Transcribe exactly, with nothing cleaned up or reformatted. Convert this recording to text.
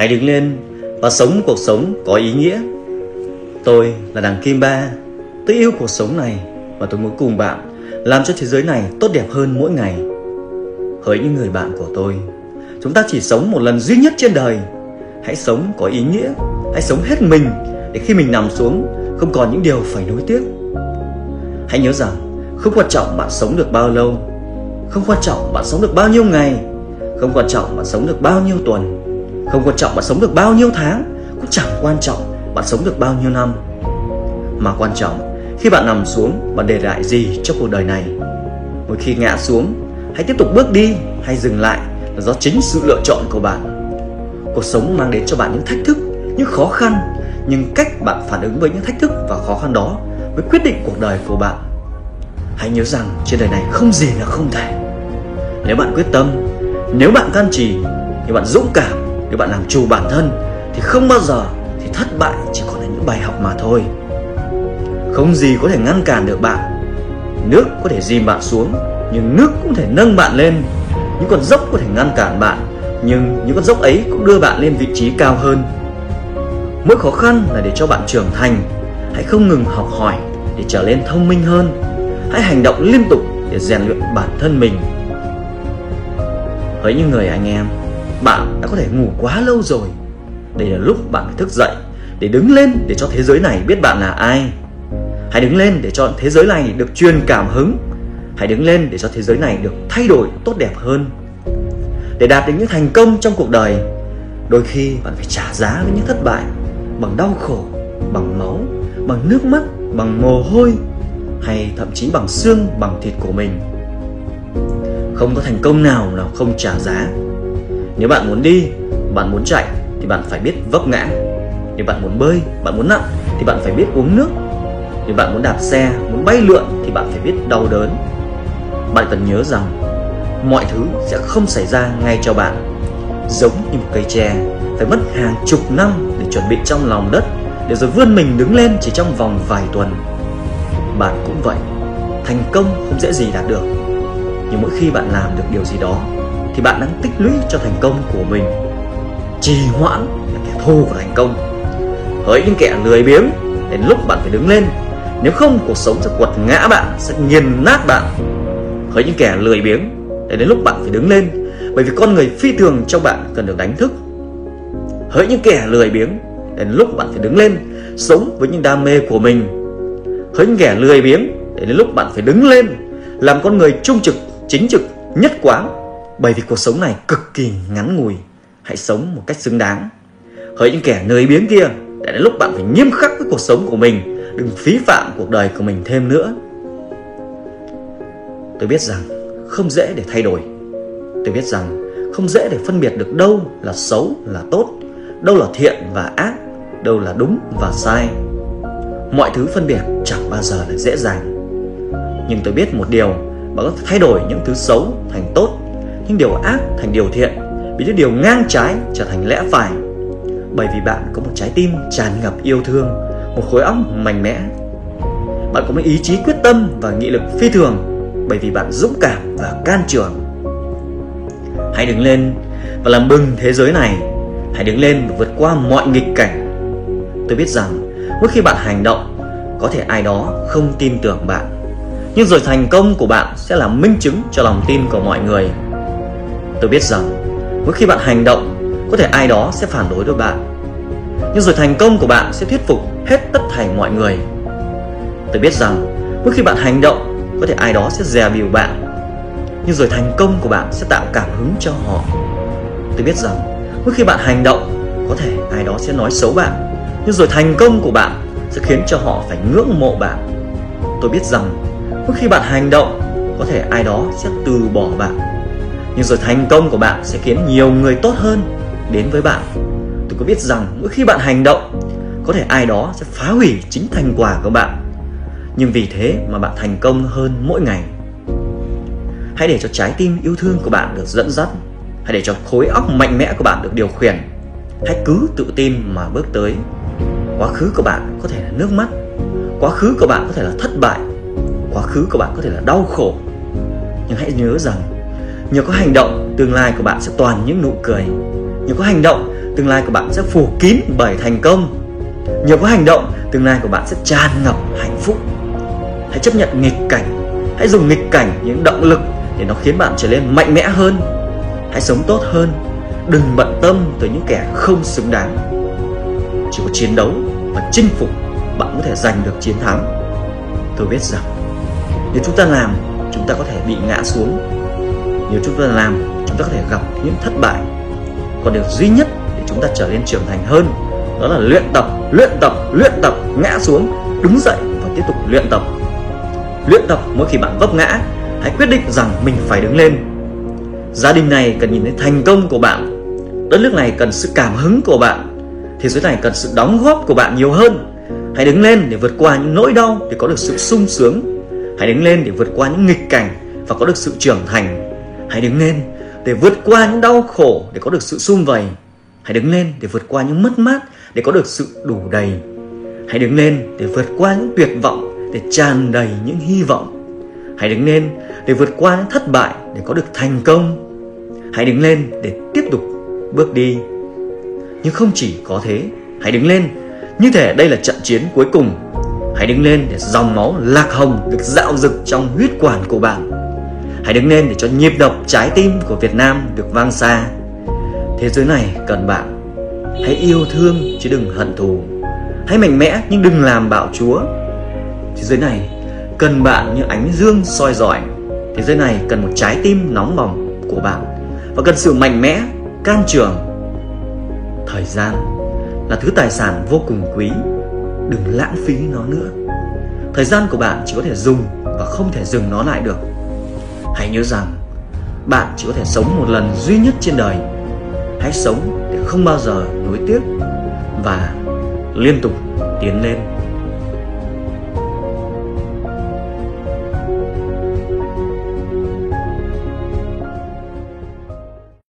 Hãy đứng lên và sống cuộc sống có ý nghĩa. Tôi là Đặng Kim Ba. Tôi yêu cuộc sống này và tôi muốn cùng bạn làm cho thế giới này tốt đẹp hơn mỗi ngày. Hỡi những người bạn của tôi, chúng ta chỉ sống một lần duy nhất trên đời. Hãy sống có ý nghĩa, hãy sống hết mình để khi mình nằm xuống không còn những điều phải nuối tiếc. Hãy nhớ rằng không quan trọng bạn sống được bao lâu, không quan trọng bạn sống được bao nhiêu ngày, không quan trọng bạn sống được bao nhiêu tuần, không quan trọng bạn sống được bao nhiêu tháng, cũng chẳng quan trọng bạn sống được bao nhiêu năm. Mà quan trọng khi bạn nằm xuống, bạn để lại gì cho cuộc đời này. Mỗi khi ngã xuống, hãy tiếp tục bước đi hay dừng lại là do chính sự lựa chọn của bạn. Cuộc sống mang đến cho bạn những thách thức, những khó khăn, nhưng cách bạn phản ứng với những thách thức và khó khăn đó mới quyết định cuộc đời của bạn. Hãy nhớ rằng trên đời này không gì là không thể. Nếu bạn quyết tâm, nếu bạn can trì, nếu bạn dũng cảm, nếu bạn làm chủ bản thân, thì không bao giờ thì thất bại chỉ còn là những bài học mà thôi. Không gì có thể ngăn cản được bạn. Nước có thể dìm bạn xuống, nhưng nước cũng thể nâng bạn lên. Những con dốc có thể ngăn cản bạn, nhưng những con dốc ấy cũng đưa bạn lên vị trí cao hơn. Mỗi khó khăn là để cho bạn trưởng thành. Hãy không ngừng học hỏi để trở nên thông minh hơn. Hãy hành động liên tục để rèn luyện bản thân mình. Hỡi những người anh em, bạn đã có thể ngủ quá lâu rồi. Đây là lúc bạn phải thức dậy, để đứng lên để cho thế giới này biết bạn là ai. Hãy đứng lên để cho thế giới này được truyền cảm hứng. Hãy đứng lên để cho thế giới này được thay đổi tốt đẹp hơn. Để đạt đến những thành công trong cuộc đời, đôi khi bạn phải trả giá với những thất bại, bằng đau khổ, bằng máu, bằng nước mắt, bằng mồ hôi, hay thậm chí bằng xương, bằng thịt của mình. Không có thành công nào là không trả giá. Nếu bạn muốn đi, bạn muốn chạy thì bạn phải biết vấp ngã. Nếu bạn muốn bơi, bạn muốn lặn thì bạn phải biết uống nước. Nếu bạn muốn đạp xe, muốn bay lượn thì bạn phải biết đau đớn. Bạn cần nhớ rằng mọi thứ sẽ không xảy ra ngay cho bạn. Giống như một cây tre, phải mất hàng chục năm để chuẩn bị trong lòng đất, để rồi vươn mình đứng lên chỉ trong vòng vài tuần. Bạn cũng vậy, thành công không dễ gì đạt được. Nhưng mỗi khi bạn làm được điều gì đó thì bạn đang tích lũy cho thành công của mình. Trì hoãn là kẻ thù của thành công. Hỡi những kẻ lười biếng, đến lúc bạn phải đứng lên, nếu không cuộc sống sẽ quật ngã bạn, sẽ nghiền nát bạn. Hỡi những kẻ lười biếng, đến lúc bạn phải đứng lên, bởi vì con người phi thường trong bạn cần được đánh thức. Hỡi những kẻ lười biếng, đến lúc bạn phải đứng lên, sống với những đam mê của mình. Hỡi những kẻ lười biếng, đến lúc bạn phải đứng lên, làm con người trung trực, chính trực, nhất quán, bởi vì cuộc sống này cực kỳ ngắn ngủi. Hãy sống một cách xứng đáng. Hỡi những kẻ lười biếng kia, đến lúc bạn phải nghiêm khắc với cuộc sống của mình, đừng phí phạm cuộc đời của mình thêm nữa. Tôi biết rằng không dễ để thay đổi. Tôi biết rằng không dễ để phân biệt được đâu là xấu là tốt, đâu là thiện và ác, đâu là đúng và sai. Mọi thứ phân biệt chẳng bao giờ là dễ dàng. Nhưng tôi biết một điều, bạn có thể thay đổi những thứ xấu thành tốt, những điều ác thành điều thiện, vì những điều ngang trái trở thành lẽ phải. Bởi vì bạn có một trái tim tràn ngập yêu thương, một khối óc mạnh mẽ. Bạn có một ý chí quyết tâm và nghị lực phi thường, bởi vì bạn dũng cảm và can trường. Hãy đứng lên và làm bừng thế giới này. Hãy đứng lên và vượt qua mọi nghịch cảnh. Tôi biết rằng mỗi khi bạn hành động, có thể ai đó không tin tưởng bạn, nhưng rồi thành công của bạn sẽ là minh chứng cho lòng tin của mọi người. Tôi biết rằng mỗi khi bạn hành động, có thể ai đó sẽ phản đối với bạn, nhưng rồi thành công của bạn sẽ thuyết phục hết tất thảy mọi người. Tôi biết rằng mỗi khi bạn hành động, có thể ai đó sẽ dè bỉu bạn, nhưng rồi thành công của bạn sẽ tạo cảm hứng cho họ. Tôi biết rằng mỗi khi bạn hành động, có thể ai đó sẽ nói xấu bạn, nhưng rồi thành công của bạn sẽ khiến cho họ phải ngưỡng mộ bạn. Tôi biết rằng mỗi khi bạn hành động, có thể ai đó sẽ từ bỏ bạn, nhưng rồi thành công của bạn sẽ khiến nhiều người tốt hơn đến với bạn. Tôi có biết rằng mỗi khi bạn hành động, có thể ai đó sẽ phá hủy chính thành quả của bạn, nhưng vì thế mà bạn thành công hơn mỗi ngày. Hãy để cho trái tim yêu thương của bạn được dẫn dắt. Hãy để cho khối óc mạnh mẽ của bạn được điều khiển. Hãy cứ tự tin mà bước tới. Quá khứ của bạn có thể là nước mắt, quá khứ của bạn có thể là thất bại, quá khứ của bạn có thể là đau khổ, nhưng hãy nhớ rằng nhờ có hành động, tương lai của bạn sẽ toàn những nụ cười. Nhờ có hành động, tương lai của bạn sẽ phủ kín bởi thành công. Nhờ có hành động, tương lai của bạn sẽ tràn ngập hạnh phúc. Hãy chấp nhận nghịch cảnh. Hãy dùng nghịch cảnh, những động lực để nó khiến bạn trở nên mạnh mẽ hơn. Hãy sống tốt hơn. Đừng bận tâm tới những kẻ không xứng đáng. Chỉ có chiến đấu và chinh phục, bạn có thể giành được chiến thắng. Tôi biết rằng nếu chúng ta làm, chúng ta có thể bị ngã xuống. Nếu chúng ta làm, chúng ta có thể gặp những thất bại. Còn điều duy nhất để chúng ta trở nên trưởng thành hơn, đó là luyện tập, luyện tập, luyện tập, ngã xuống, đứng dậy và tiếp tục luyện tập. Luyện tập mỗi khi bạn vấp ngã, hãy quyết định rằng mình phải đứng lên. Gia đình này cần nhìn thấy thành công của bạn. Đất nước này cần sự cảm hứng của bạn. Thế giới này cần sự đóng góp của bạn nhiều hơn. Hãy đứng lên để vượt qua những nỗi đau để có được sự sung sướng. Hãy đứng lên để vượt qua những nghịch cảnh và có được sự trưởng thành. Hãy đứng lên để vượt qua những đau khổ để có được sự sum vầy. Hãy đứng lên để vượt qua những mất mát để có được sự đủ đầy. Hãy đứng lên để vượt qua những tuyệt vọng để tràn đầy những hy vọng. Hãy đứng lên để vượt qua những thất bại để có được thành công. Hãy đứng lên để tiếp tục bước đi. Nhưng không chỉ có thế, hãy đứng lên như thể đây là trận chiến cuối cùng. Hãy đứng lên để dòng máu lạc hồng được dạo dực trong huyết quản của bạn. Hãy đứng lên để cho nhịp đập trái tim của Việt Nam được vang xa. Thế giới này cần bạn. Hãy yêu thương chứ đừng hận thù. Hãy mạnh mẽ nhưng đừng làm bạo chúa. Thế giới này cần bạn như ánh dương soi rọi. Thế giới này cần một trái tim nóng bỏng của bạn và cần sự mạnh mẽ, can trường. Thời gian là thứ tài sản vô cùng quý. Đừng lãng phí nó nữa. Thời gian của bạn chỉ có thể dùng và không thể dừng nó lại được. Hãy nhớ rằng bạn chỉ có thể sống một lần duy nhất trên đời. Hãy sống để không bao giờ nuối tiếc và liên tục tiến lên.